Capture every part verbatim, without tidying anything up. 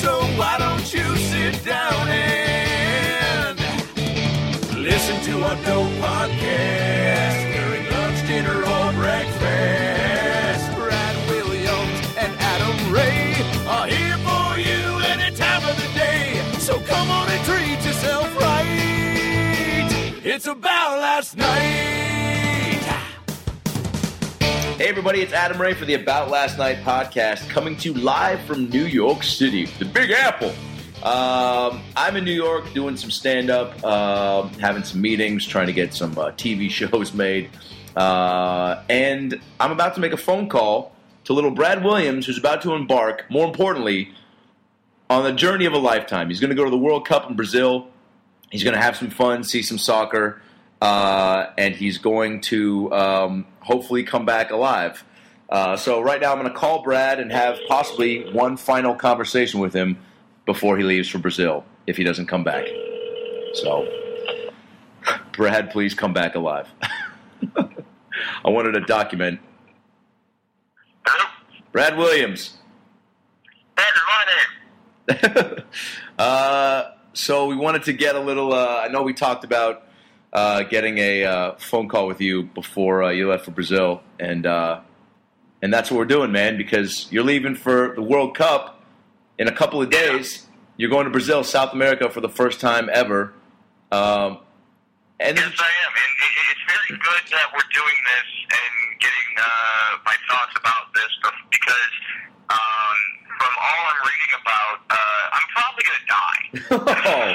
So why don't you sit down and listen to our dope podcast during lunch, dinner, or breakfast. Brad Williams and Adam Ray are here for you any time of the day. So come on and treat yourself right. It's About Last Night. Hey everybody, it's Adam Ray for the About Last Night podcast, coming to you live from New York City, the Big Apple. Um, I'm in New York doing some stand-up, uh, having some meetings, trying to get some uh, T V shows made, uh, and I'm about to make a phone call to little Brad Williams, who's about to embark, more importantly, on the journey of a lifetime. He's going to go to the World Cup in Brazil. He's going to have some fun, see some soccer. Uh, and he's going to um, hopefully come back alive. Uh, so right now I'm going to call Brad and have possibly one final conversation with him before he leaves for Brazil, if he doesn't come back. So, Brad, please come back alive. I wanted to document. Hello? Brad Williams. That's my name. uh, so we wanted to get a little, uh, I know we talked about Uh, getting a uh, phone call with you before uh, you left for Brazil, and uh, and that's what we're doing, man, because you're leaving for the World Cup in a couple of days. You're going to Brazil, South America, for the first time ever. Um, and yes, I am. And it's very good that we're doing this and getting uh, my thoughts about this, because um, from all I'm reading about, uh, I'm probably going to die.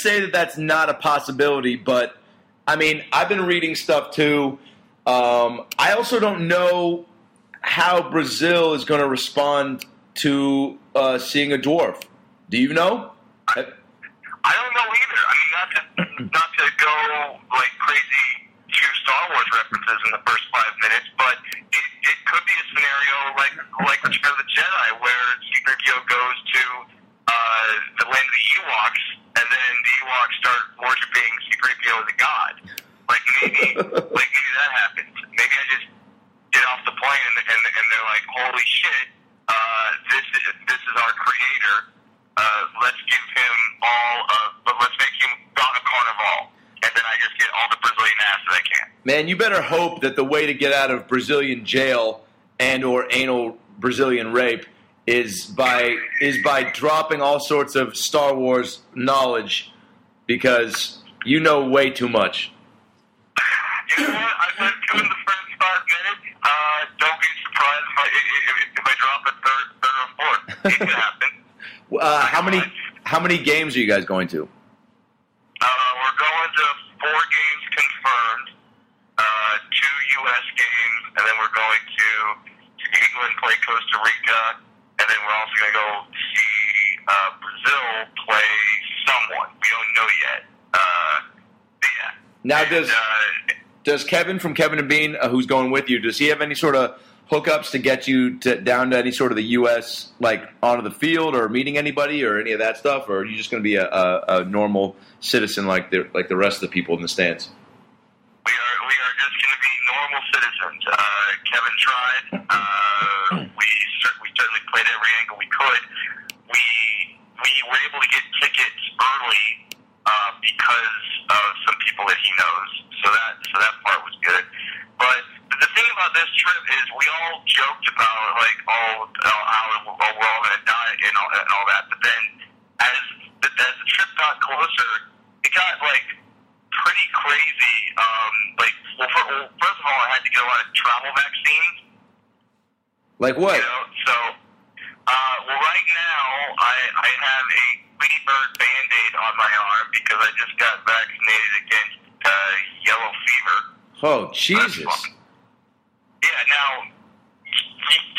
Say that that's not a possibility, but I mean, I've been reading stuff too. Um, I also don't know how Brazil is going to respond to uh, seeing a dwarf. Do you know? I, I don't know either. I mean, not to, not to go like crazy to Star Wars references in the first five minutes, but it, it could be a scenario like like Return of the Jedi, where C-3PO goes to uh, the land of the Ewoks. And then the Ewoks start worshiping C-3PO as a god. Like maybe, like maybe that happens. Maybe I just get off the plane and and, and they're like, "Holy shit! Uh, this is this is our creator. Uh, let's give him all of, but let's make him God of Carnival." And then I just get all the Brazilian ass that I can. Man, you better hope that the way to get out of Brazilian jail and or anal Brazilian rape is by is by dropping all sorts of Star Wars knowledge, because you know way too much. You know what? I went to in the first five minutes. Uh, don't be surprised if I, if, if I drop a third, third or fourth. It could happen. uh, how many how many games are you guys going to? Uh, we're going to four games confirmed, uh, two U S games, and then we're going to England play Costa Rica. And then we're also going to go see uh, Brazil play someone. We don't know yet. Uh, yeah. Now, and, does, uh, does Kevin from Kevin and Bean, uh, who's going with you, does he have any sort of hookups to get you to, down to any sort of the U S, like, onto the field or meeting anybody or any of that stuff? Or are you just going to be a, a, a normal citizen like the, like the rest of the people in the stands? We are, we are just going to be normal citizens. Uh, Kevin tried. Uh, we certainly played every angle we could. We we were able to get tickets early uh, uh, because of some people that he knows. So that so that part was good. But the thing about this trip is we all joked about, like, oh, how we're all going to die and all, and all that. But then as the, as the trip got closer, it got, like, pretty crazy. Um, like, well, for, well, first of all, I had to get a lot of travel vaccines. Like what? You know, so, uh, well, right now I, I have a Tweety Bird Band-Aid on my arm because I just got vaccinated against uh, yellow fever. Oh, Jesus. Uh, yeah, now,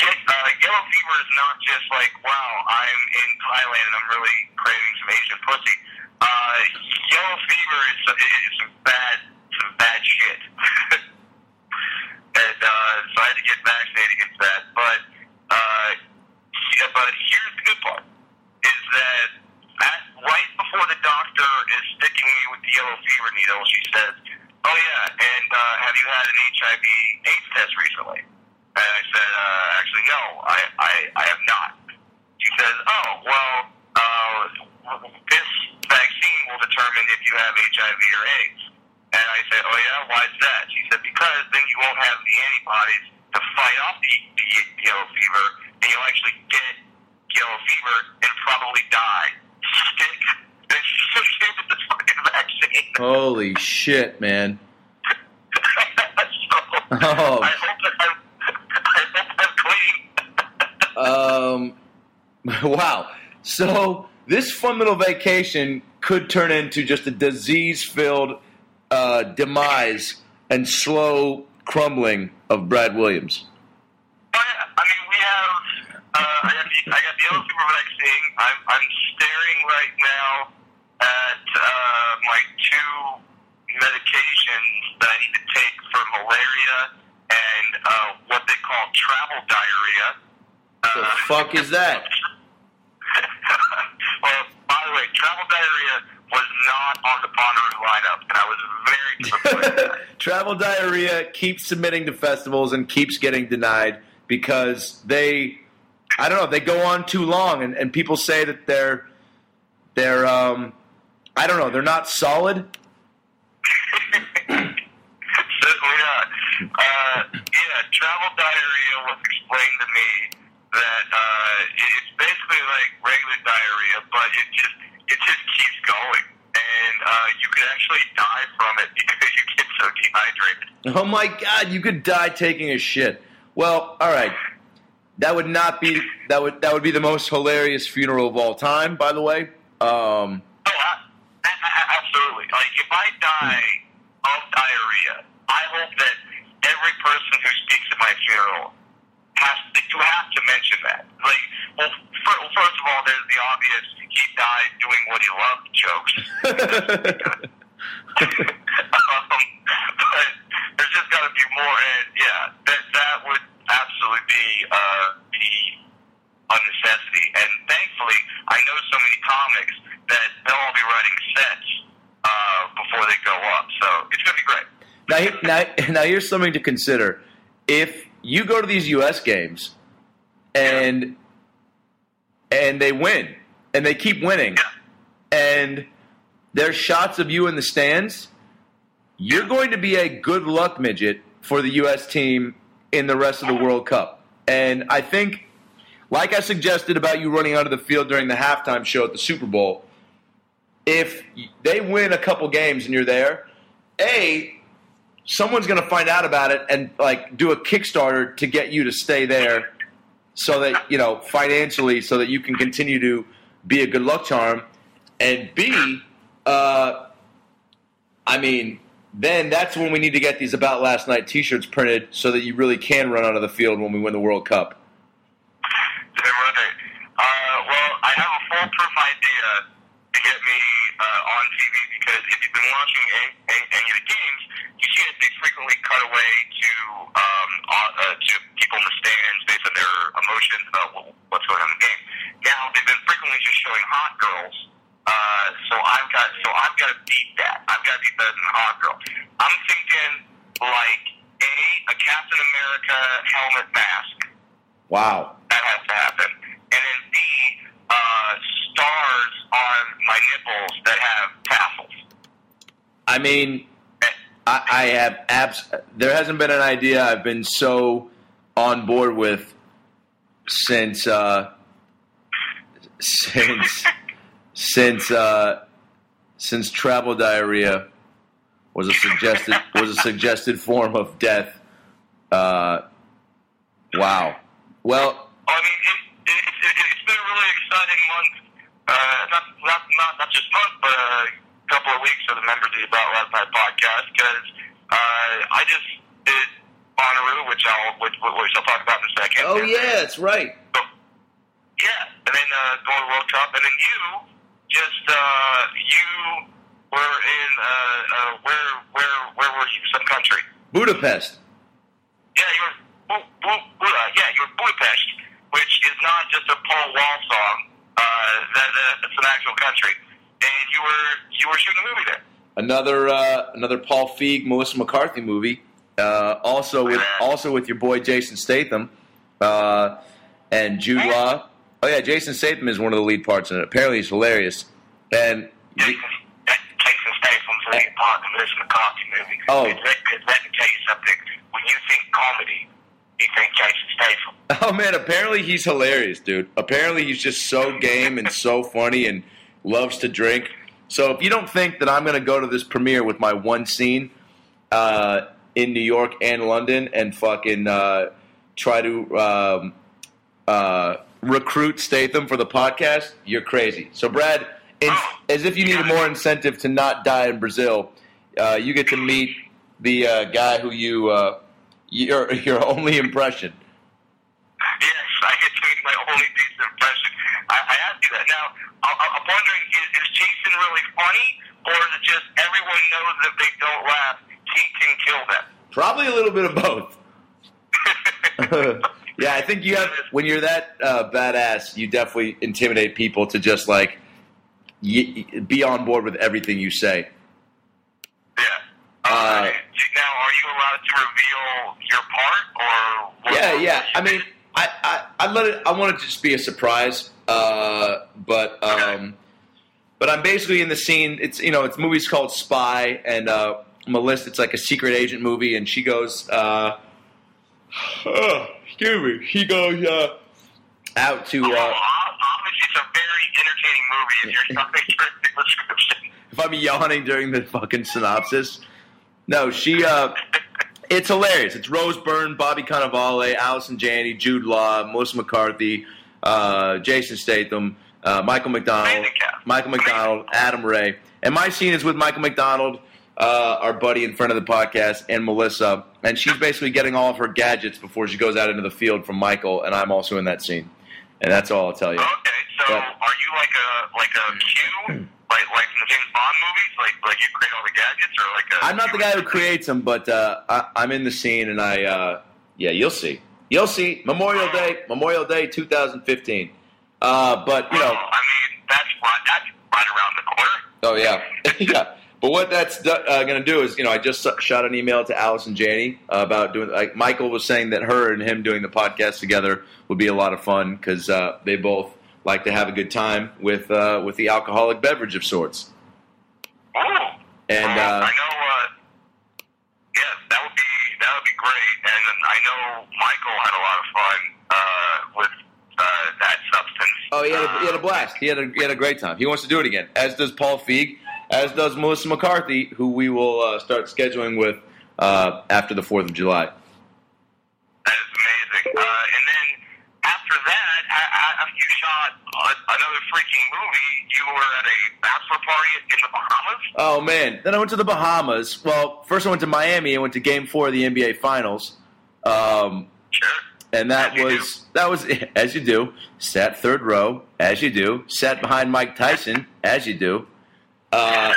get, uh, yellow fever is not just like, wow, I'm in Thailand and I'm really craving some Asian pussy. Uh, yellow fever is, is some bad, some bad shit. and, uh, so I had to get vaccinated against that. But, uh, yeah, but here's the good part, is that at, right before the doctor is sticking me with the yellow fever needle, she says, oh yeah, and, uh, have you had an H I V AIDS test recently? And I said, uh, actually, no, I, I, I have not. She says, oh, well, uh, this vaccine will determine if you have H I V or AIDS. And I said, oh, yeah, why is that? She said, because then you won't have the antibodies to fight off the, the yellow fever, and you'll actually get yellow fever and probably die. Stick this shit with the fucking vaccine. Holy shit, man. so, oh. I hope that I'm, I hope I'm clean. um, wow. So this fun little vacation could turn into just a disease-filled uh, demise and slow crumbling of Brad Williams. Oh, yeah. I mean, we have, uh, I got the, I got the yellow fever vaccine. I'm, I'm staring right now at uh, my two medications that I need to take for malaria and uh, what they call travel diarrhea. What the uh, fuck is that? Well, by the way, travel diarrhea was not on the Ponderous lineup, and I was very disappointed with that. Travel diarrhea keeps submitting to festivals and keeps getting denied because they, I don't know, they go on too long, and, and people say that they're, they're, um, I don't know, they're not solid. Certainly not. Uh, yeah, travel diarrhea was explained to me that uh, it's basically like regular diarrhea, but it just it just keeps going, and uh, you could actually die from it because you get so dehydrated. Oh my God, you could die taking a shit. Well, all right, that would not be that would that would be the most hilarious funeral of all time. By the way. Um, oh, I, I, absolutely. Like if I die of diarrhea, I hope that every person who speaks at my funeral has to, you have to mention that. Like, well, for, well first of all, there's the obvious, he died doing what he loved jokes. um, but there's just got to be more, and yeah, that, that would absolutely be, uh, be a necessity. And thankfully, I know so many comics that they'll all be writing sets uh, before they go up, so it's going to be great. Now, now, now, here's something to consider. If you go to these U S games and yeah. and they win, and they keep winning, yeah. and there's shots of you in the stands, you're going to be a good luck midget for the U S team in the rest of the World Cup. And I think, like I suggested about you running onto the field during the halftime show at the Super Bowl, if they win a couple games and you're there, A... someone's going to find out about it and, like, do a Kickstarter to get you to stay there so that, you know, financially so that you can continue to be a good luck charm. And B, uh, I mean, then that's when we need to get these About Last Night T-shirts printed so that you really can run out of the field when we win the World Cup. They're right. Uh, well, I have a foolproof idea to get me uh, on T V because if you've been watching any, any, any of the games, you see that they frequently cut away to um, uh, to people in the stands based on their emotions about what's going on in the game. Now they've been frequently just showing hot girls, uh, so I've got so I've got to beat that. I've got to be better than the hot girl. I'm thinking like a a Captain America helmet mask. Wow, that has to happen. And then B, uh, stars on my nipples that have tassels. I mean, I, I have abs. There hasn't been an idea I've been so on board with since uh, since since uh, since travel diarrhea was a suggested was a suggested form of death. Uh, wow. Well. I mean, it, it, it, it's been a really exciting month. Uh, not, not not not just month, but a couple of weeks for the members of the About Last Night podcast. Because uh, I just did Bonnaroo, which I'll which, which I'll talk about in a second. Oh and yeah, then, that's right. So, yeah, and then uh, going to World Cup, and then you just uh, you were in uh, uh, where where where were you? Some country. Budapest. Yeah, you were. Bu- Bu- Bu- yeah, you were Budapest. Which is not just a Paul Wall song. Uh, that, that, that's an actual country. And you were you were shooting a movie there. Another uh, another Paul Feig, Melissa McCarthy movie. Uh, also with also with your boy Jason Statham uh, and Jude Law. Oh yeah, Jason Statham is one of the lead parts in it. Apparently, he's hilarious. And Jason, Jason Statham's the lead part in the Melissa McCarthy movie. Oh, because let me tell you something. When you think comedy. You think Jason Statham. Oh man, apparently he's hilarious, dude. Apparently he's just so game and so funny and loves to drink. So if you don't think that I'm going to go to this premiere with my one scene uh, in New York and London and fucking uh, try to um, uh, recruit Statham for the podcast, you're crazy. So Brad, in, as if you needed more incentive to not die in Brazil, uh, you get to meet the uh, guy who you... Uh, Your your only impression. Yes, I get to make my only decent impression. I, I have to do that. Now, I, I'm wondering, is, is Jason really funny, or is it just everyone knows that if they don't laugh, he can kill them? Probably a little bit of both. Yeah, I think you have, when you're that uh, badass, you definitely intimidate people to just, like, y- be on board with everything you say. Yeah. Uh, okay. Now, are you allowed to reveal your part, or? What yeah, yeah. I mean, I, I, I let it. I want it to just be a surprise. Uh, but, um, okay. but I'm basically in the scene. It's you know, it's the movie's called Spy, and uh, Melissa, it's like a secret agent movie, and she goes, uh, oh, excuse me, she goes uh, out to. Uh, oh, obviously, it's a very entertaining movie. If you're something during the description. If I'm yawning during the fucking synopsis. No, she, uh, it's hilarious. It's Rose Byrne, Bobby Cannavale, Allison Janney, Jude Law, Melissa McCarthy, uh, Jason Statham, uh, Michael McDonald, Michael McDonald, Adam Ray. And my scene is with Michael McDonald, uh, our buddy in front of the podcast, and Melissa. And she's basically getting all of her gadgets before she goes out into the field from Michael, and I'm also in that scene. And that's all I'll tell you. Okay, so but, are you like a, like a cue? Like, like in the James Bond movies, like like you create all the gadgets, or like a, I'm not the guy who creates them, but uh, I, I'm in the scene, and I uh, yeah, you'll see, you'll see. Memorial Day, Memorial Day, two thousand fifteen. Uh, but you know, well, I mean that's right, that's right around the corner. Oh yeah, yeah. But what that's uh, going to do is, you know, I just shot an email to Allison Janney about doing. Like Michael was saying that her and him doing the podcast together would be a lot of fun because uh, they both. Like to have a good time with uh, with the alcoholic beverage of sorts. Oh, and uh, uh, I know. Uh, yeah, that would be that would be great. And I know Michael had a lot of fun uh, with uh, that substance. Oh, he had, a, he had a blast. He had a he had a great time. He wants to do it again. As does Paul Feig. As does Melissa McCarthy, who we will uh, start scheduling with uh, after the Fourth of July. That is amazing. Uh, and then. After that, after you shot another freaking movie, you were at a bachelor party in the Bahamas? Oh, man. Then I went to the Bahamas. Well, first I went to Miami and went to Game four of the N B A Finals. Um, sure. And that as was, that was as you do, sat third row, as you do, sat behind Mike Tyson, as you do. Uh,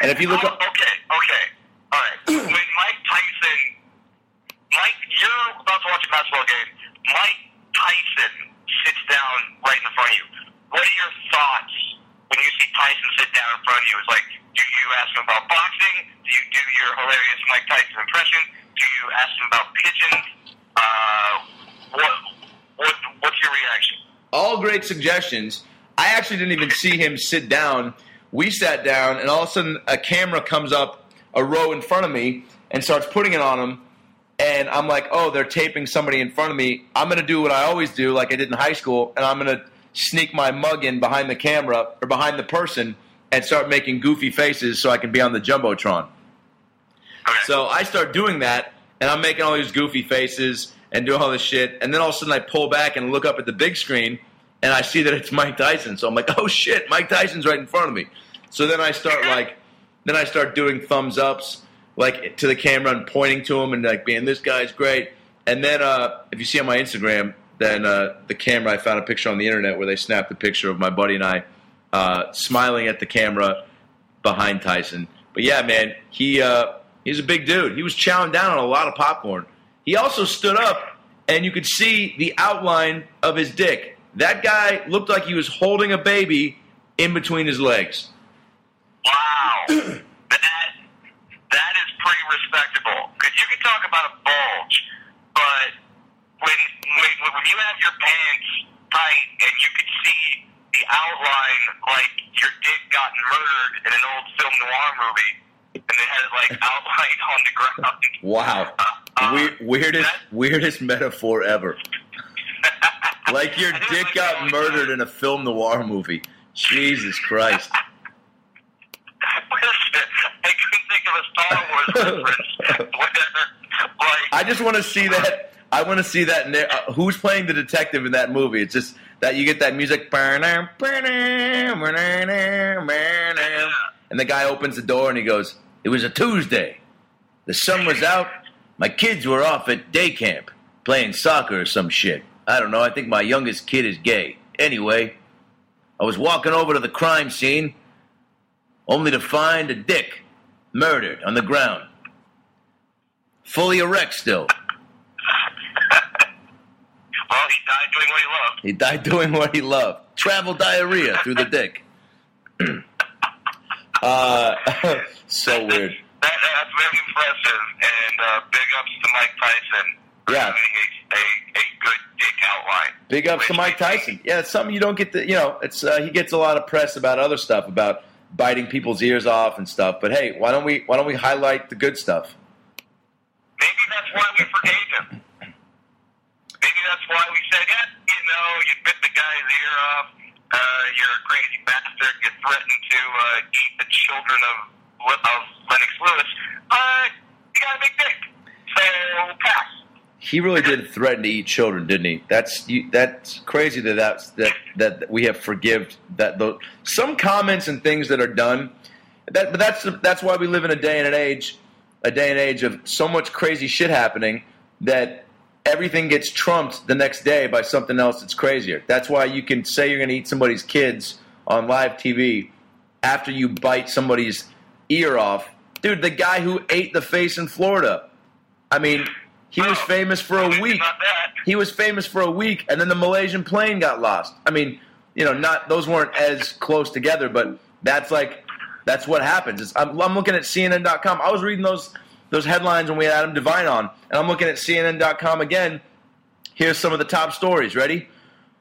and if you look oh, up... Okay, okay. All right. When Mike Tyson... Mike, you're about to watch a basketball game. Mike... Tyson sits down right in front of you. What are your thoughts when you see Tyson sit down in front of you? It's like, do you ask him about boxing? Do you do your hilarious Mike Tyson impression? Do you ask him about pigeons? Uh, what, what, what's your reaction? All great suggestions. I actually didn't even see him sit down We sat down, and all of a sudden a camera comes up a row in front of me and starts putting it on him. And I'm like, oh, they're taping somebody in front of me. I'm going to do what I always do, like I did in high school, and I'm going to sneak my mug in behind the camera or behind the person and start making goofy faces so I can be on the Jumbotron. So I start doing that, and I'm making all these goofy faces and doing all this shit. And then all of a sudden I pull back and look up at the big screen, and I see that it's Mike Tyson. So I'm like, oh, shit, Mike Tyson's right in front of me. So then I start like – then I start doing thumbs ups, like, to the camera and pointing to him and, like, being, this guy's great. And then uh, if you see on my Instagram, then uh, the camera, I found a picture on the internet where they snapped a picture of my buddy and I uh, smiling at the camera behind Tyson. But, yeah, man, he uh, he's a big dude. He was chowing down on a lot of popcorn. He also stood up, and you could see the outline of his dick. That guy looked like he was holding a baby in between his legs. Wow. That is pretty respectable, because you can talk about a bulge, but when, when when you have your pants tight and you can see the outline, like your dick got murdered in an old film noir movie, and it had it like outlined on the ground. Wow, uh, we- weirdest that, weirdest metaphor ever. Like your dick got murdered in a film noir movie. Jesus Christ. I couldn't think of a Star Wars reference. Whatever. Like, I just want to see that. I want to see that. Uh, who's playing the detective in that movie? It's just that you get that music. And the guy opens the door and he goes, it was a Tuesday. The sun was out. My kids were off at day camp playing soccer or some shit. I don't know. I think my youngest kid is gay. Anyway, I was walking over to the crime scene, only to find a dick murdered on the ground. Fully erect still. Well, he died doing what he loved. He died doing what he loved. Travel diarrhea through the dick. uh, so that, weird. That, that's very impressive, and uh, big ups to Mike Tyson. Yeah. A, a, a good dick outline. Big ups to Mike Tyson. Yeah, it's something you don't get to, you know, it's uh, he gets a lot of press about other stuff, about biting people's ears off and stuff, but hey, why don't we why don't we highlight the good stuff? Maybe that's why we forgave him. Maybe that's why we said, yeah, you know, you bit the guy's ear off, uh, you're a crazy bastard, you threatened to uh, eat the children of, of Lennox Lewis. Uh, you got a big dick, so pass. He really did threaten to eat children, didn't he? That's you, that's crazy that that's, that that we have forgived that those, some comments and things that are done. That, but that's that's why we live in a day and an age, a day and age of so much crazy shit happening that everything gets trumped the next day by something else that's crazier. That's why you can say you're going to eat somebody's kids on live T V after you bite somebody's ear off, dude. The guy who ate the face in Florida, I mean. He was famous for a week. He was famous for a week, and then the Malaysian plane got lost. I mean, you know, not those weren't as close together, but that's like that's what happens. It's, I'm, I'm looking at C N N dot com. I was reading those those headlines when we had Adam Devine on, and I'm looking at C N N dot com again. Here's some of the top stories. Ready?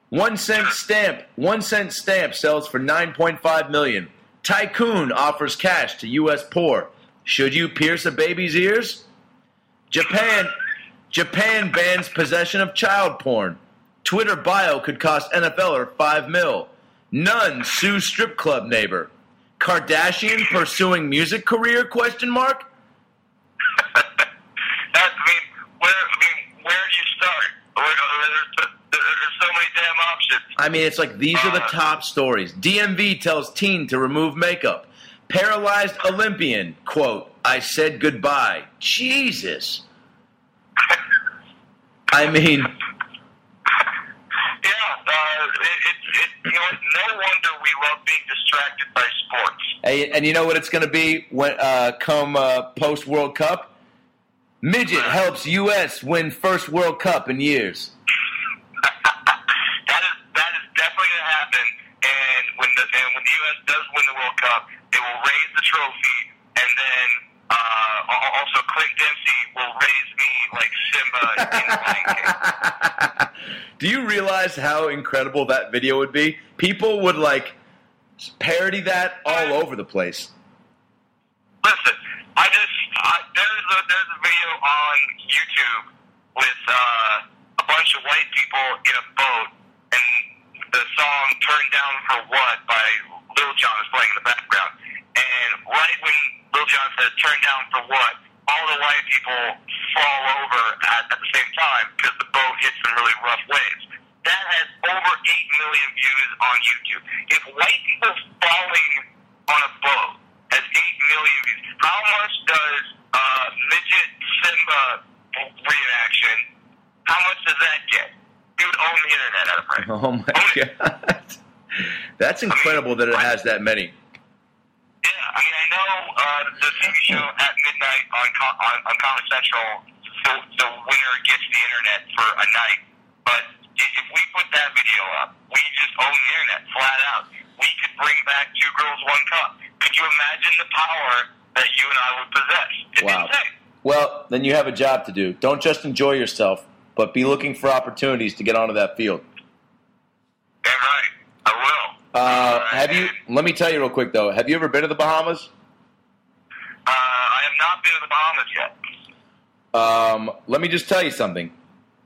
One cent stamp. One cent stamp sells for nine point five million dollars. Tycoon offers cash to U S poor. Should you pierce a baby's ears? Japan. Japan bans possession of child porn. Twitter bio could cost N F L er five mil. Nun sues strip club neighbor. Kardashian pursuing music career? Question mark. That, I mean, where I mean, where do you start? Where, where, there's, there's so many damn options. I mean, it's like these are the top stories. D M V tells teen to remove makeup. Paralyzed Olympian quote: "I said goodbye." Jesus. I mean, yeah, uh, it, it, it, you know, no wonder we love being distracted by sports. And, and you know what it's going to be when uh, come uh, post World Cup? Midget helps U S win first World Cup in years. that is that is definitely going to happen. And when the and when the U S does win the World Cup, they will raise the trophy, and then uh, also Clint Dempsey will raise me like Simba in Lion King. Do you realize how incredible that video would be? People would like parody that all over the place. Listen, I just I, there's a there's a video on YouTube with uh, a bunch of white people in a boat, and the song "Turn Down for What" by Lil Jon is playing in the background. And right when Lil Jon says "Turn Down for What," all the white people fall over at, at the same time because the boat hits some really rough waves. That has over eight million views on YouTube. If white people falling on a boat has eight million views, how much does uh, Midget Simba reenaction, how much does that get? You would own the internet, Adam Ray. Oh, my own God. It. That's incredible I mean, that it has that many. Yeah, I mean, I know uh, the T V show At Midnight on on, on Comedy Central, the, the winner gets the internet for a night, but if we put that video up, we just own the internet, flat out. We could bring back Two Girls, One Cup. Could you imagine the power that you and I would possess? It's wow. Insane. Well, then you have a job to do. Don't just enjoy yourself, but be looking for opportunities to get onto that field. Damn right. I will. Uh, right. Have you? Let me tell you real quick, though. Have you ever been to the Bahamas? Uh, I have not been to the Bahamas yet. Um, let me just tell you something.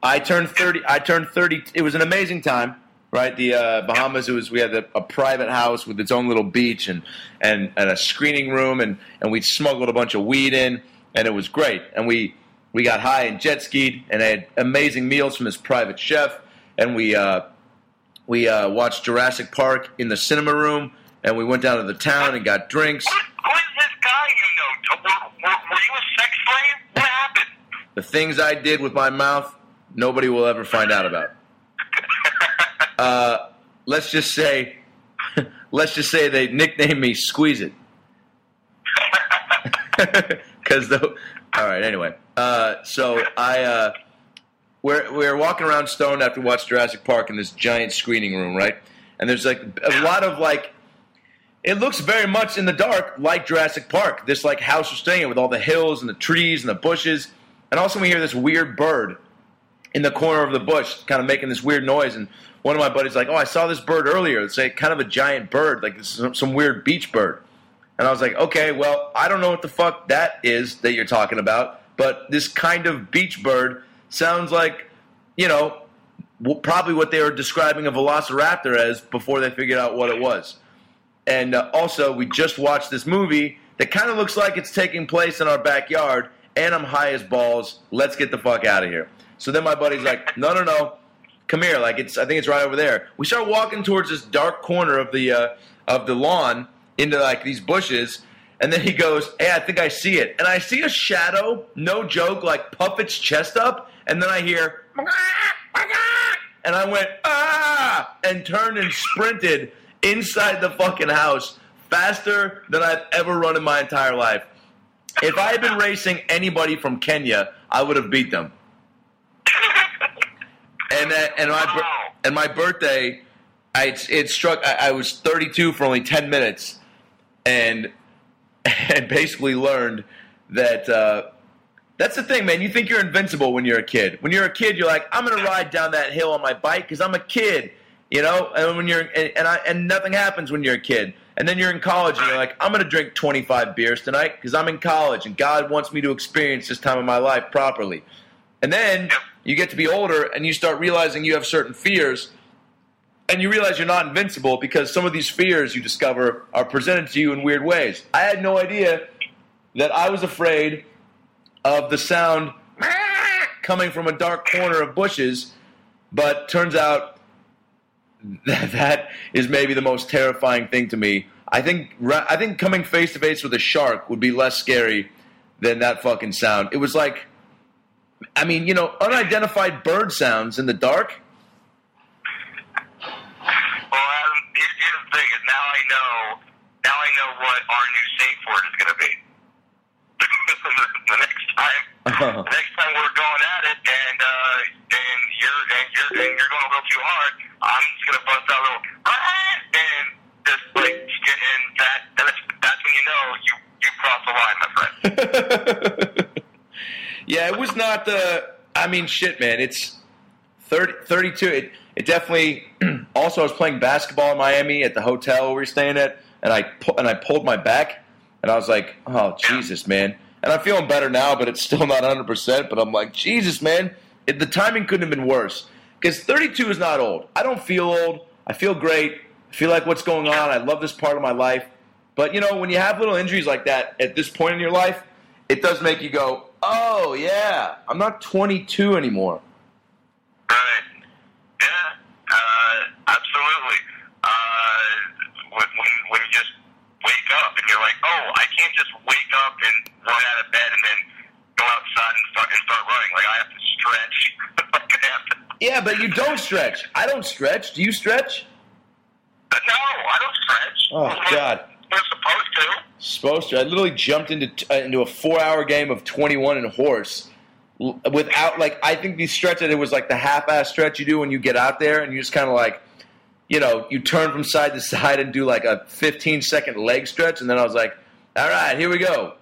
I turned thirty. I turned thirty. It was an amazing time, right? The uh, Bahamas. It was. We had a, a private house with its own little beach and and, and a screening room, and, and we smuggled a bunch of weed in, and it was great. And we we got high and jet skied, and I had amazing meals from this private chef, and we uh, we uh, watched Jurassic Park in the cinema room, and we went down to the town and got drinks. Who, who is this guy you know? Were, were, were you a sex slave? What happened? The things I did with my mouth. Nobody will ever find out about. Uh, let's just say, let's just say they nicknamed me "Squeeze It," because though. All right, anyway. Uh, so I, uh, we're we're walking around stoned after we watched Jurassic Park in this giant screening room, right? And there's like a lot of like. It looks very much in the dark like Jurassic Park. This like house we're staying in with all the hills and the trees and the bushes, and also we hear this weird bird in the corner of the bush, kind of making this weird noise. And one of my buddies like, oh, I saw this bird earlier. It's like kind of a giant bird, like this is some weird beach bird. And I was like, okay, well, I don't know what the fuck that is that you're talking about, but this kind of beach bird sounds like, you know, probably what they were describing a velociraptor as before they figured out what it was. And uh, also, we just watched this movie that kind of looks like it's taking place in our backyard, and I'm high as balls. Let's get the fuck out of here. So then my buddy's like, no, no, no, come here. Like it's, I think it's right over there. We start walking towards this dark corner of the uh, of the lawn into like these bushes, and then he goes, hey, I think I see it. And I see a shadow, no joke, like puff its chest up, and then I hear, and I went ah, and turned and sprinted inside the fucking house faster than I've ever run in my entire life. If I had been racing anybody from Kenya, I would have beat them. And that, and my and my birthday, I it struck. I, I was thirty-two for only ten minutes, and and basically learned that uh, that's the thing, man. You think you're invincible when you're a kid. When you're a kid, you're like, I'm gonna ride down that hill on my bike because I'm a kid, you know. And when you're and, and I and nothing happens when you're a kid. And then you're in college, and you're like, I'm gonna drink twenty-five beers tonight because I'm in college, and God wants me to experience this time of my life properly. And then you get to be older, and you start realizing you have certain fears, and you realize you're not invincible because some of these fears you discover are presented to you in weird ways. I had no idea that I was afraid of the sound coming from a dark corner of bushes, but turns out that that is maybe the most terrifying thing to me. I think I think coming face-to-face with a shark would be less scary than that fucking sound. It was like... I mean, you know, unidentified bird sounds in the dark. Well, Adam, here's the thing: is now I know, now I know what our new safe word is going to be. the next time, oh. the next time we're going at it, and uh, and you're and you're and you're going a little too hard, I'm just going to bust out a little, and just like, and that that's that's when you know you you cross the line, my friend. Yeah, it was not the. I mean, shit, man. It's thirty, thirty-two. It, it definitely – also I was playing basketball in Miami at the hotel we were staying at, and I pu- and I pulled my back, and I was like, oh, Jesus, man. And I'm feeling better now, but it's still not one hundred percent. But I'm like, Jesus, man, it, the timing couldn't have been worse because thirty-two is not old. I don't feel old. I feel great. I feel like what's going on. I love this part of my life. But, you know, when you have little injuries like that at this point in your life, it does make you go, oh, yeah, I'm not twenty-two anymore. Right. Yeah, uh, absolutely. Uh, when, when, when you just wake up and you're like, oh, I can't just wake up and run out of bed and then go outside and start, and start running. Like, I have to stretch. like I have to. Yeah, but you don't stretch. I don't stretch. Do you stretch? Uh, no, I don't stretch. Oh, God. We're supposed to. Supposed to. I literally jumped into uh, into a four-hour game of twenty-one and horse without, like, I think the stretch that it was like the half-ass stretch you do when you get out there and you just kind of like, you know, you turn from side to side and do like a fifteen-second leg stretch, and then I was like, all right, here we go.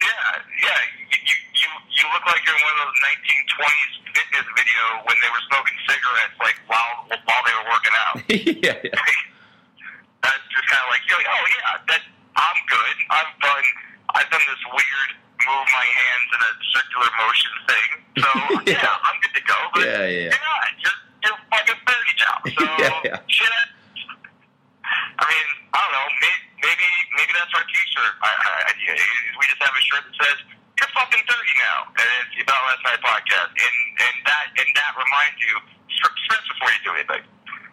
Yeah, yeah. You, you, you look like you're in one of those nineteen twenties fitness video when they were smoking cigarettes, like, while, while they were working out. yeah, yeah. That's just kind of like, you're like, oh, yeah, that, I'm good. I'm done. I've done this weird move my hands in a circular motion thing. So, yeah. yeah, I'm good to go. But, yeah, yeah. yeah you're, you're fucking thirty now. So, yeah, yeah. shit. I mean, I don't know. Maybe maybe, maybe that's our t-shirt. I, I, I, we just have a shirt that says, you're fucking thirty now. And it's the About Last Night podcast. And, and, that, and that reminds you, stress before you do anything.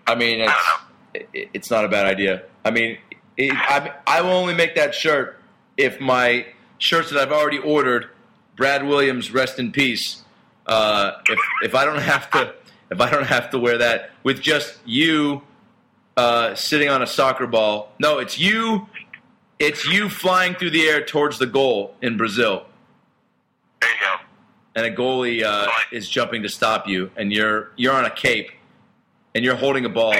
I mean, it's, I don't know. It's not a bad idea. I mean, it, I, I will only make that shirt if my shirts that I've already ordered, Brad Williams, rest in peace. Uh, if if I don't have to, if I don't have to wear that with just you uh, sitting on a soccer ball. No, it's you. It's you flying through the air towards the goal in Brazil. There you go. And a goalie uh, is jumping to stop you, and you're you're on a cape, and you're holding a ball.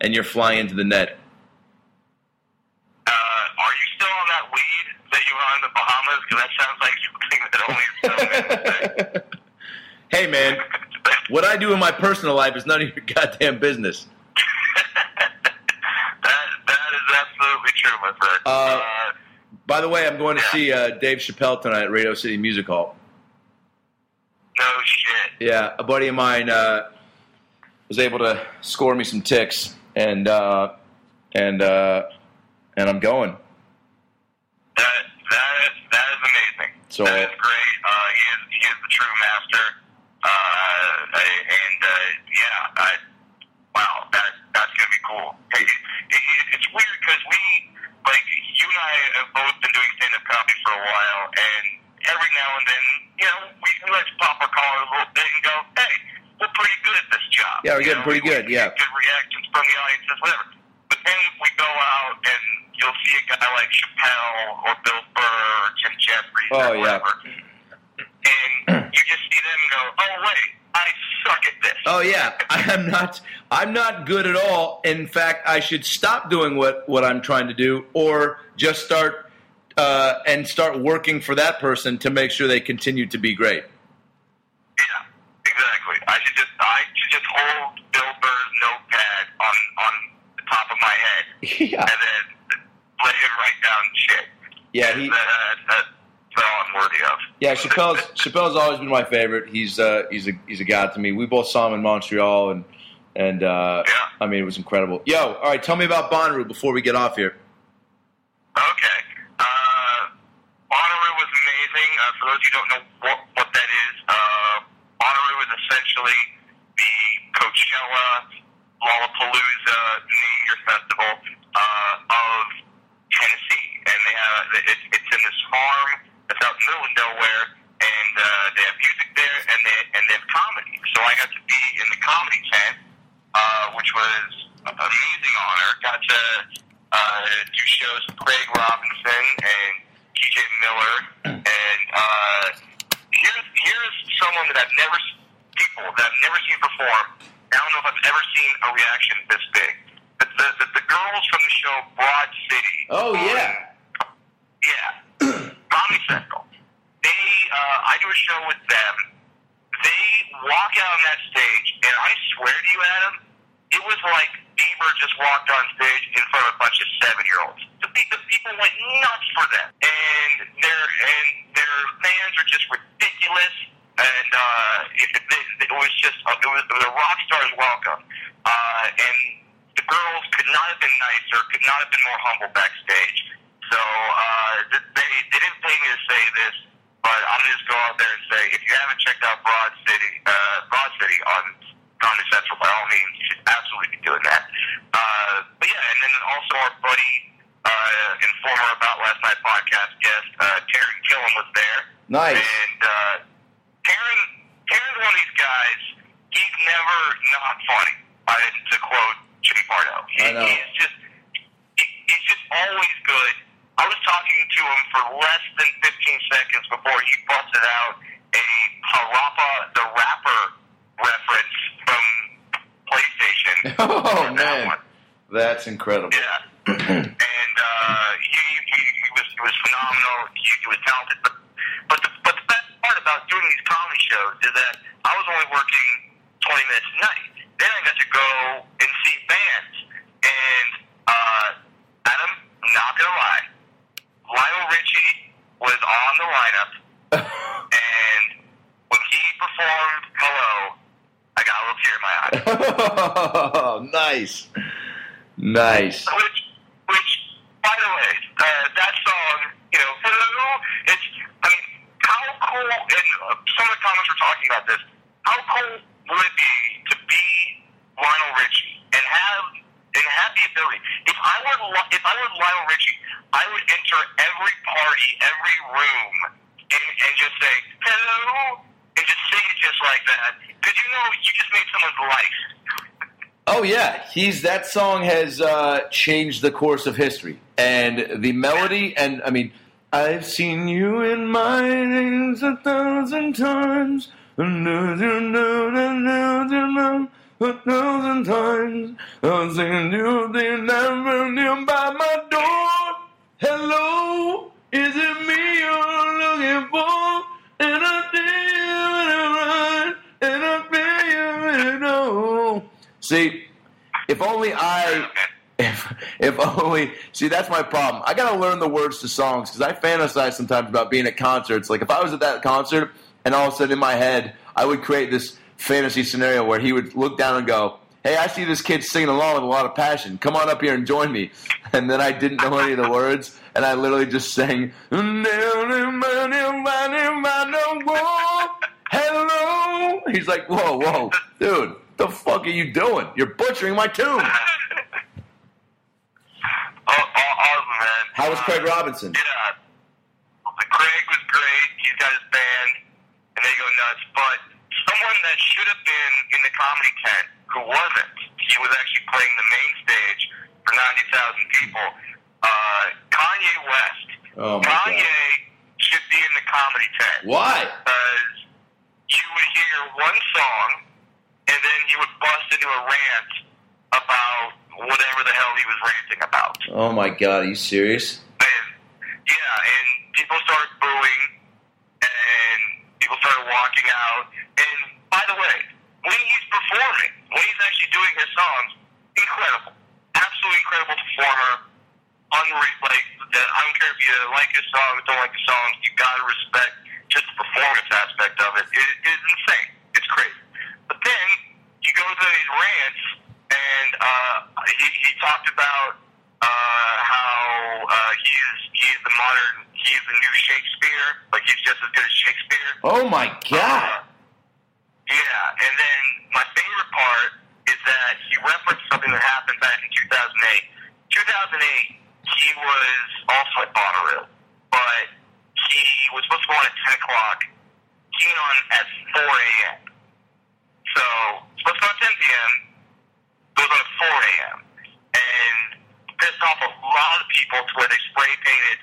And you're flying into the net. Uh, are you still on that weed that you were on in the Bahamas? Because that sounds like something that only is so Hey, man, what I do in my personal life is none of your goddamn business. that, that is absolutely true, my friend. Uh, uh, by the way, I'm going to yeah. see uh, Dave Chappelle tonight at Radio City Music Hall. No shit. Yeah, a buddy of mine uh, was able to score me some tickets. And uh, and uh, and I'm going. That that is that is amazing. So, that is great. Uh, he is he is the true master. Uh, I, and uh, yeah, I, wow, that that's gonna be cool. It, it, it's weird because we like you and I have both been doing stand-up comedy for a while, and every now and then, you know, we can let pop our collar a little bit and go, hey, we're pretty good at this job. Yeah, we're getting pretty good. Yeah. Good reactions from the audience, whatever. But then we go out and you'll see a guy like Chappelle or Bill Burr or Jim Jeffries oh, or whatever. Yeah. And you just see them go, oh, wait, I suck at this. Oh, yeah. I'm not I'm not good at all. In fact, I should stop doing what, what I'm trying to do or just start uh, and start working for that person to make sure they continue to be great. Exactly. I should just I should just hold Bill Burr's notepad on, on the top of my head, yeah. and then let him write down shit. Yeah, he. That, that, that's all I'm worthy of. Yeah, Chappelle's Chappelle's always been my favorite. He's uh he's a he's a god to me. We both saw him in Montreal, and and uh, yeah. I mean it was incredible. Yo, all right, tell me about Bonnaroo before we get off here. Okay, uh, Bonnaroo was amazing. Uh, for those who don't know what what that is. Uh, Bonnaroo is essentially the Coachella, Lollapalooza, name your festival uh, of Tennessee, and they have it, it's in this farm that's out in the middle of nowhere, and uh, they have music there, and they and they have comedy. So I got to be in the comedy tent, uh, which was an amazing honor. Got to uh, do shows with Craig Robinson and T J Miller, and. Uh, Here's here's someone that I've never people that I've never seen perform. I don't know if I've ever seen a reaction this big. It's the the, the girls from the show Broad City. Oh yeah, um, yeah. Comedy Central. They uh, I do a show with them. They walk out on that stage, and I swear to you, Adam, it was like Bieber just walked on stage in front of a bunch of seven-year-olds. The, the people went nuts for them, and their and their fans are just ridiculous. And uh, it, it, it was just uh, it was the rock stars' welcome, uh, and the girls could not have been nicer, could not have been more humble backstage. So uh, they they didn't pay me to say this, but I'm gonna just go out there and say, if you haven't checked out Broad City, uh, Broad City on Comedy Central, by all means, you should absolutely be doing that. Uh, but yeah, and then also our buddy uh, and former About Last Night podcast guest, uh, Taryn Killam, was there. Nice. And uh, Taryn, Taryn's one of these guys. He's never not funny. I to quote Jimmy Pardo, he, I know. he's just he, he's just always good. I was talking to him for less than fifteen seconds before he busted out a Parappa the Rapper reference from PlayStation. Oh, man. That That's incredible. Yeah. And uh, he, he, he, was, he was phenomenal. He, he was talented. But, but, the, but the best part about doing these comedy shows is that I was only working twenty minutes a night. Then I got to go and see bands. And uh, Adam, not going to lie, Lionel Richie was on the lineup, and when he performed Hello, I got a little tear in my eye. Oh, nice. Nice. Which, which, by the way, uh, that song, you know, Hello, it's, I mean, how cool, and some of the comments were talking about this, how cool would it be to be Lionel Richie and have, and have the ability, if I were, if I were Lionel Richie, I would enter every party, every room, and, and just say, hello, and just sing it just like that. Because you know, you just made someone's life. Oh, yeah. He's that song has uh, changed the course of history. And the melody, and, I mean, I've seen you in my dreams a thousand times, a thousand, thousand, a thousand times, I've seen you, they never knew by my door. Hello, is it me you're looking for? And I did, and I feel it all. See, if only I, if, if only, see, that's my problem. I got to learn the words to songs because I fantasize sometimes about being at concerts. Like if I was at that concert and all of a sudden in my head, I would create this fantasy scenario where he would look down and go, hey, I see this kid singing along with a lot of passion. Come on up here and join me. And then I didn't know any of the words, and I literally just sang, hello. He's like, whoa, whoa, dude, the fuck are you doing? You're butchering my tune. Awesome, man. How was Craig Robinson? Yeah, Craig was great. He's got his band, and they go nuts. But someone that should have been in the comedy tent, who wasn't. He was actually playing the main stage for ninety thousand people. Uh, Kanye West. Oh Kanye God. Should be in the comedy tent. Why? Because you would hear one song, and then you would bust into a rant about whatever the hell he was ranting about. Oh, my God. Are you serious? And, yeah, and people started booing, and people started walking out. And, by the way, when he's performing, when he's actually doing his songs, incredible. Absolutely incredible performer. Unre- like, I don't care if you like his songs, don't like his songs, you gotta respect just the performance aspect of it. It, it is insane. It's crazy. But then, you go to these rants, and uh, he, he talked about uh, how uh, he's, he's the modern, he's the new Shakespeare, like he's just as good as Shakespeare. Oh my God! Uh, Yeah, and then my favorite part is that he referenced something that happened back in two thousand eight. two thousand eight, he was also at Bonnaroo, but he was supposed to go on at ten o'clock. He went on at four a.m. So, supposed to go on at ten p.m., goes on at four a.m. and pissed off a lot of people to where they spray painted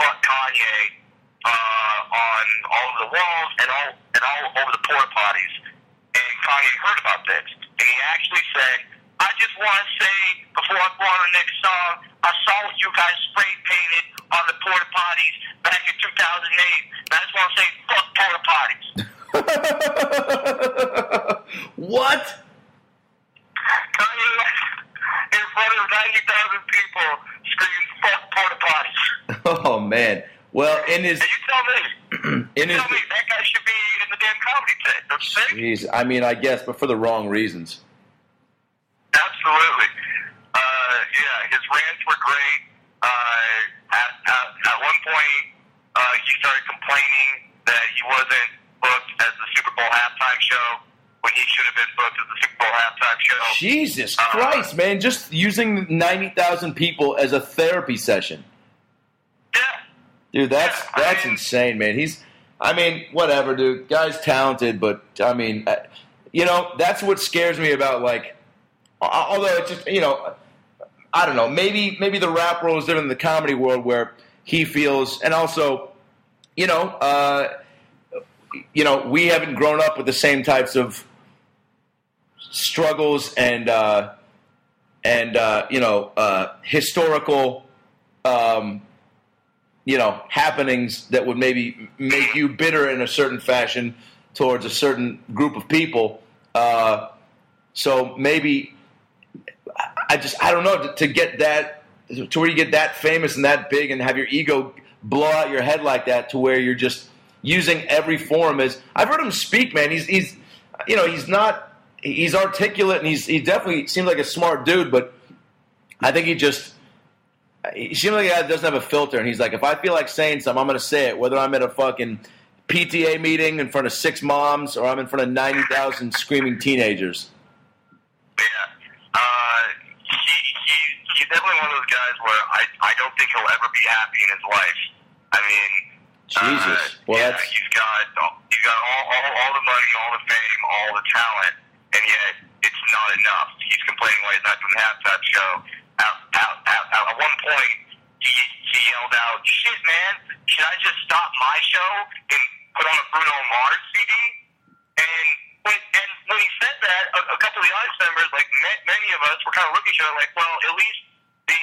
"Fuck Kanye" Uh, on all of the walls and all and all over the porta potties, and Kanye heard about this, and he actually said, "I just want to say before I go on the next song, I saw what you guys spray painted on the porta potties back in two thousand eight. And I just want to say, fuck porta potties." What? Well, in his... You tell me. In you his, tell me that guy should be in the damn comedy tent, don't you think? Geez, I mean, I guess, but for the wrong reasons. Absolutely. Uh, yeah, his rants were great. Uh, at, at, at one point, uh, he started complaining that he wasn't booked as the Super Bowl halftime show when he should have been booked as the Super Bowl halftime show. Jesus uh, Christ, man. Just using ninety thousand people as a therapy session. Yeah. Dude, that's yeah, that's I mean, insane, man. He's, I mean, whatever, dude. Guy's talented, but, I mean, I, you know, that's what scares me about, like, although it's just, you know, I don't know. Maybe maybe the rap world is different in the comedy world where he feels, and also, you know, uh, you know, we haven't grown up with the same types of struggles and uh, and uh, you know uh, historical um, you know happenings that would maybe make you bitter in a certain fashion towards a certain group of people. Uh, so maybe I just I don't know to, to get that to where you get that famous and that big and have your ego blow out your head like that to where you're just using every form as I've heard him speak, man. He's he's you know he's not he's articulate and he's he definitely seems like a smart dude, but I think he just he seems like he doesn't have a filter. And he's like, if I feel like saying something, I'm going to say it, whether I'm at a fucking P T A meeting in front of six moms or I'm in front of ninety thousand screaming teenagers. Yeah, uh, he, he he's definitely one of those guys where I I don't think he'll ever be happy in his life. I mean. Jesus. Uh, well, yeah, that's... he's got, he's got all, all, all the money, all the fame, all the talent, and yet it's not enough. He's complaining why he's not doing the halftime show. At, at, at, at one point, he, he yelled out, shit, man, should I just stop my show and put on a Bruno Mars C D? And when, and when he said that, a, a couple of the audience members, like ma- many of us, were kind of looking at each other like, well, at least the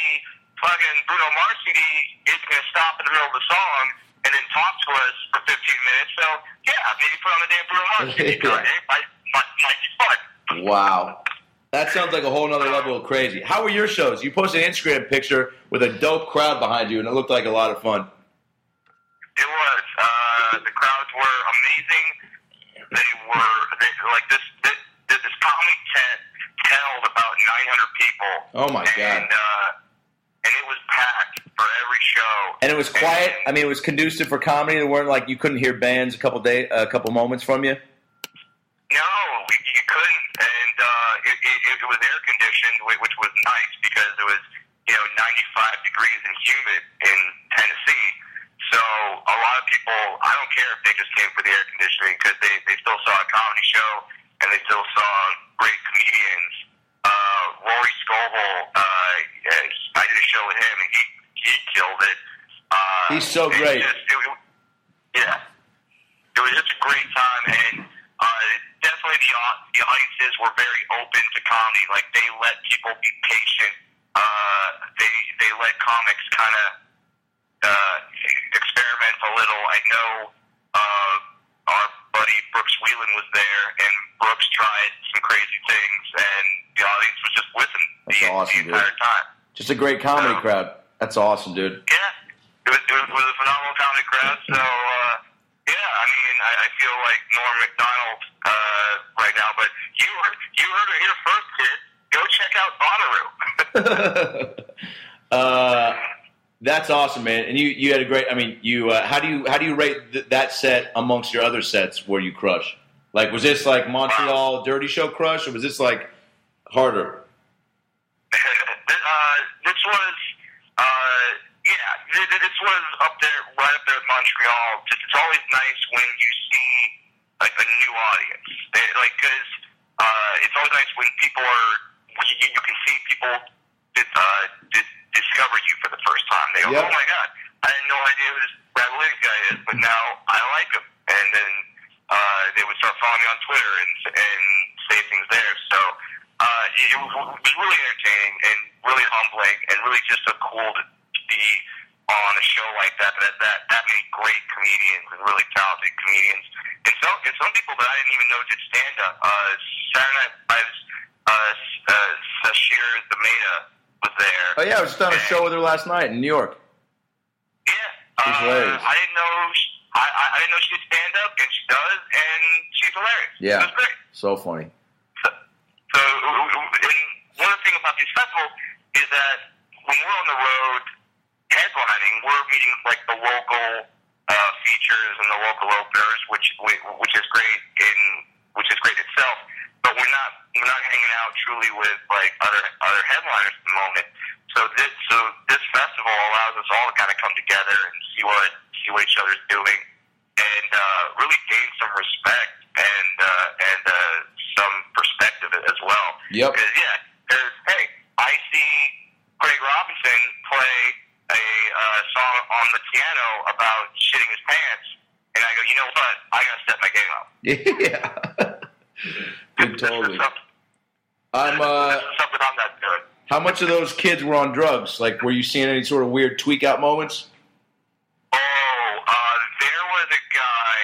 fucking Bruno Mars C D isn't going to stop in the middle of the song and then talk to us for fifteen minutes. So, yeah, maybe put on a damn Bruno Mars C D. Might be fun. Wow. That sounds like a whole other level of crazy. How were your shows? You posted an Instagram picture with a dope crowd behind you, and it looked like a lot of fun. It was. Uh, the crowds were amazing. They were, they, like, this, this, this comedy tent held about nine hundred people. Oh, my God. And, uh, and it was packed for every show. And it was quiet. And, I mean, it was conducive for comedy. There weren't like you couldn't hear bands a couple day, a couple moments from you. No, you couldn't. And uh, it, it, it was air conditioned, which was nice because it was you know ninety-five degrees and humid in Tennessee. So a lot of people, I don't care if they just came for the air conditioning because they, they still saw a comedy show and they still saw great comedians. Uh, Rory Scovel, uh, I did a show with him, and he, he killed it. Uh, He's so great. Just, it, it, yeah. It was just a great time, and uh, definitely the, the audiences were very open to comedy. Like, they let people be patient. Uh, they, they let comics kind of uh, experiment a little. I know uh, our buddy Brooks Wheelan was there, and Brooks tried some crazy things, and the audience was just with him the, awesome, the entire dude. time. Just a great comedy so, crowd. That's awesome, dude. Yeah, it was, it was a phenomenal comedy crowd. So, uh, yeah, I mean, I, I feel like Norm Macdonald uh, right now. But you heard, you heard it here first, kid. Go check out Bonnaroo. uh, that's awesome, man. And you, you had a great. I mean, you. Uh, how do you how do you rate th- that set amongst your other sets where you crush? Like, was this like Montreal wow. Dirty Show crush, or was this like harder? Uh, this was, uh, yeah, this was up there, right up there in Montreal. Just, it's always nice when you see, like, a new audience. They, like, because uh, it's always nice when people are, you, you can see people that, uh, that discover you for the first time. They go, yep. oh, my God, I had no idea who this Brad Williams guy is, but now I like him. And then uh, they would start following me on Twitter and, and say things there, so... Uh, it was really entertaining and really humbling and really just so cool to be on a show like that that that, that many great comedians and really talented comedians. And some, and some people that I didn't even know did stand-up. Uh, Saturday Night Live's uh, uh, Sashir Zameda was there. Oh, yeah, I was just on a and, show with her last night in New York. Yeah, She's hilarious. Uh, I didn't know she, I, I didn't know she could stand up, and she does, and she's hilarious. Yeah, it was great. So funny. So, so and one of the things about these festivals is that when we're on the road headlining, we're meeting like the local uh, features and the local openers, which which is great in which is great itself. But we're not we're not hanging out truly with like other other headliners at the moment. So this so this festival allows us all to kind of come together and see what see what each other's doing, and uh, really gain some respect and uh, and uh, some perspective as well. Yep. Because yeah, because hey, I see Craig Robinson play a uh, song on the piano about shitting his pants, and I go, you know what? I gotta step my game up. Yeah. Dude, totally. I'm uh. Something I'm not doing. How much of those kids were on drugs? Like, were you seeing any sort of weird tweak-out moments? Oh, uh, there was a guy,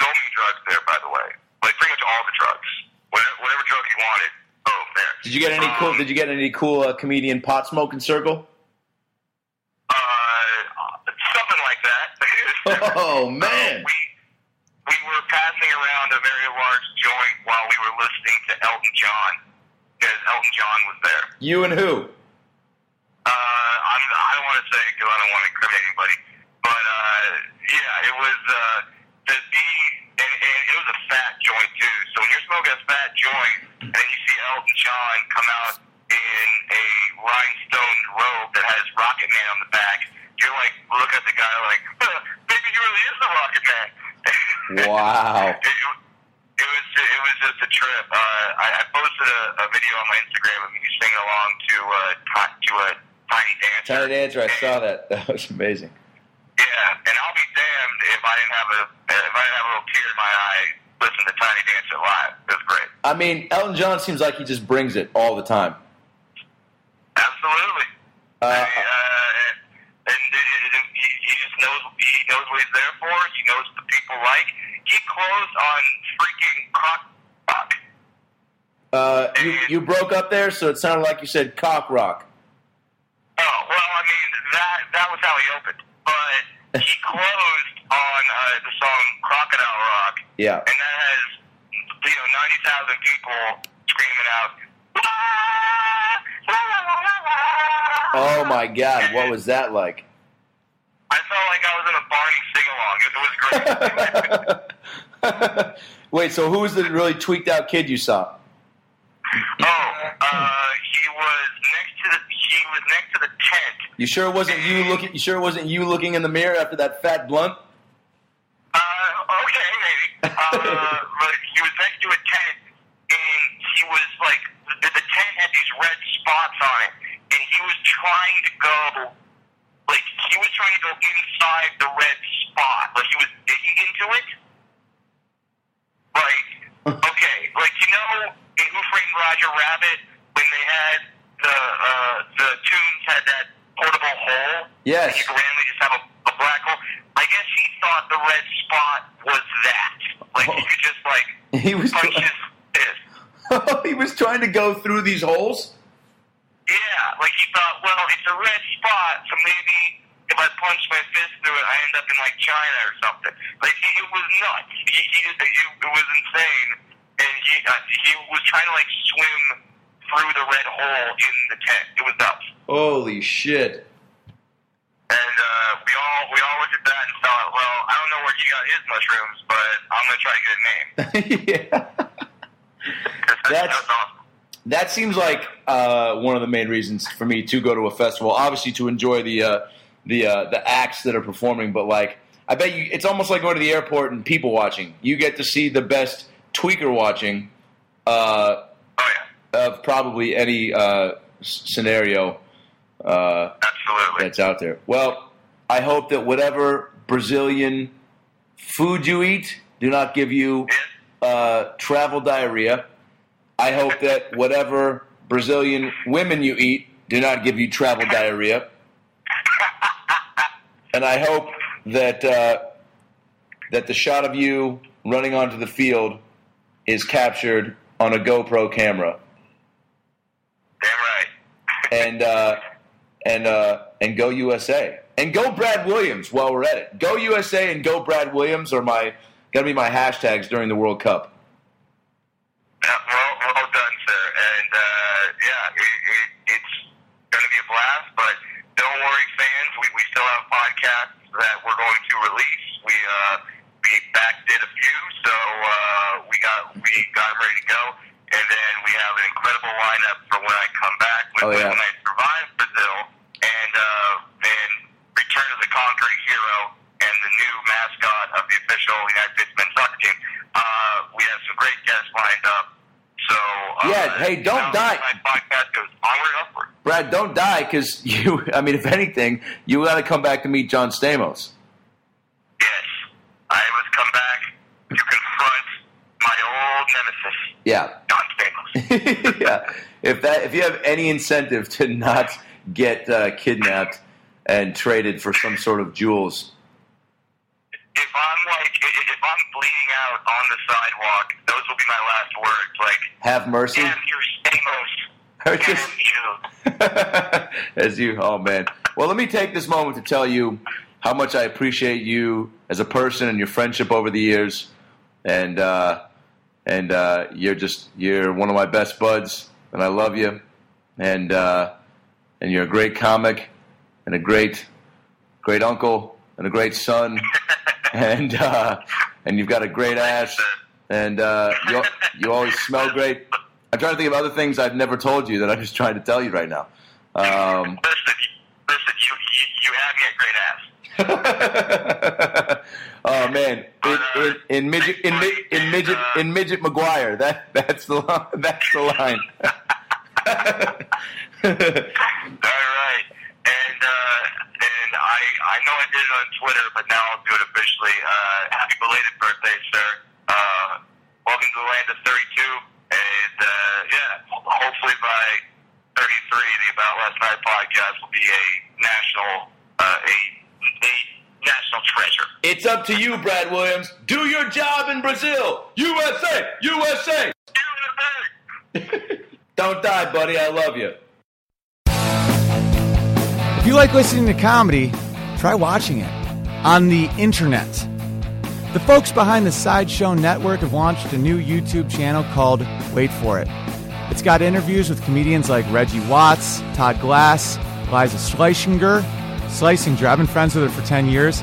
so many drugs there, by the way. Like, pretty much all the drugs. Whatever, whatever drug you wanted, oh, there. Did you get any um, cool, did you get any cool uh, comedian pot-smoking circle? Uh, something like that. Oh, man. Uh, we, we were passing around a very large joint while we were listening to Elton John. Because Elton John was there. You and who? Uh, I'm, I don't want to say because I don't want to incriminate anybody. But, uh, yeah, it was uh, the, the and, and it was a fat joint, too. So when you're smoking a fat joint and you see Elton John come out in a rhinestone robe that has Rocket Man on the back, you're like, look at the guy like, huh, maybe he really is the Rocket Man. Wow. it, it, It was it was just a trip. Uh, I, I posted a, a video on my Instagram of me singing along to uh, t- to a Tiny Dancer. Tiny Dancer, I saw that. That was amazing. Yeah, and I'll be damned if I didn't have a if I didn't have a little tear in my eye listening to Tiny Dancer live. It was great. I mean, Elton John seems like he just brings it all the time. Absolutely. Uh, I mean, uh, and, and, and, and he, he just knows he knows what he's there for. He knows what the people like. He closed on freaking cock rock. Uh, you, you broke up there, so it sounded like you said cock rock. Oh, well, I mean, that that was how he opened. But he closed on uh, the song Crocodile Rock. Yeah. And that has, you know, ninety thousand people screaming out, oh, my God. What was that like? I felt like I was in a Barney sing-along. It was great. Wait, so who was the really tweaked-out kid you saw? Oh, uh, he was next to the he was next to the tent. You sure it wasn't you looking? You sure it wasn't you looking in the mirror after that fat blunt? Uh, okay, maybe. Uh, but he was next to a tent, and he was like the, the tent had these red spots on it, and he was trying to go. Like, he was trying to go inside the red spot. Like, he was digging into it. Like, okay. Like, you know, in Who Framed Roger Rabbit, when they had the, uh, the tombs had that portable hole? Yes. And you could randomly just have a, a black hole. I guess he thought the red spot was that. Like, oh. He could just, like, he was punch try- his fist. He was trying to go through these holes? Yeah, like he thought, well, it's a red spot, so maybe if I punch my fist through it, I end up in, like, China or something. Like, he, it was nuts. He, he, it was insane. And he uh, he was trying to, like, swim through the red hole in the tent. It was nuts. Holy shit. And uh, we all we all looked at that and thought, well, I don't know where he got his mushrooms, but I'm going to try to get a name. Yeah. That's, That's awesome. That seems like uh, one of the main reasons for me to go to a festival. Obviously, to enjoy the uh, the uh, the acts that are performing, but like I bet you, it's almost like going to the airport and people watching. You get to see the best tweaker watching uh, oh, yeah. of probably any uh, scenario uh, Absolutely. That's out there. Well, I hope that whatever Brazilian food you eat do not give you uh, travel diarrhea. I hope that whatever Brazilian women you eat do not give you travel diarrhea. And I hope that uh, that the shot of you running onto the field is captured on a GoPro camera. Damn right. And uh, and uh, and go U S A. And go Brad Williams while we're at it. Go U S A and go Brad Williams are my going to be my hashtags during the World Cup. Yeah, well, well done, sir. And, uh, yeah, it, it, it's going to be a blast, but don't worry, fans. We, we still have podcasts that we're going to release. We uh, we back did a few, so uh, we got we got them ready to go. And then we have an incredible lineup for when I come back, when, oh, yeah. when I survive Brazil, and uh, and return to the conquering hero and the new mascot of the official United States men's soccer team. Uh, we have some great guests lined up. So uh, yeah, hey, don't die. My podcast goes onward and upward. Brad, don't die, because you. I mean, if anything, you got to come back to meet John Stamos. Yes, I must come back to confront my old nemesis. Yeah. yeah, if that if you have any incentive to not get uh, kidnapped and traded for some sort of jewels, if I'm like if I'm bleeding out on the sidewalk, those will be my last words. Like, have mercy. Damn you, Stamos. Damn you. As you, oh man. Well, let me take this moment to tell you how much I appreciate you as a person and your friendship over the years, and. uh And uh, you're just you're one of my best buds, and I love you, and uh, and you're a great comic, and a great great uncle, and a great son, and uh, and you've got a great ass, and uh, you you always smell great. I'm trying to think of other things I've never told you that I'm just trying to tell you right now. Um, listen, listen, you you, you have me a great ass. Oh man, in, in, in midget, in, in, in midget, in midget McGuire. That that's the line, that's the line. All right, and uh, and I I know I did it on Twitter, but now I'll do it officially. Uh, happy belated birthday, sir! Uh, welcome to the land of thirty-two, and uh, yeah, hopefully by thirty-three, the About Last Night podcast will be a national uh, a a. national treasure. It's up to you, Brad Williams. Do your job in Brazil. U S A! U S A! Don't die, buddy. I love you. If you like listening to comedy, try watching it on the internet. The folks behind the Sideshow Network have launched a new YouTube channel called Wait For It. It's got interviews with comedians like Reggie Watts, Todd Glass, Liza Schlesinger, Schlesinger. I've been friends with her for ten years.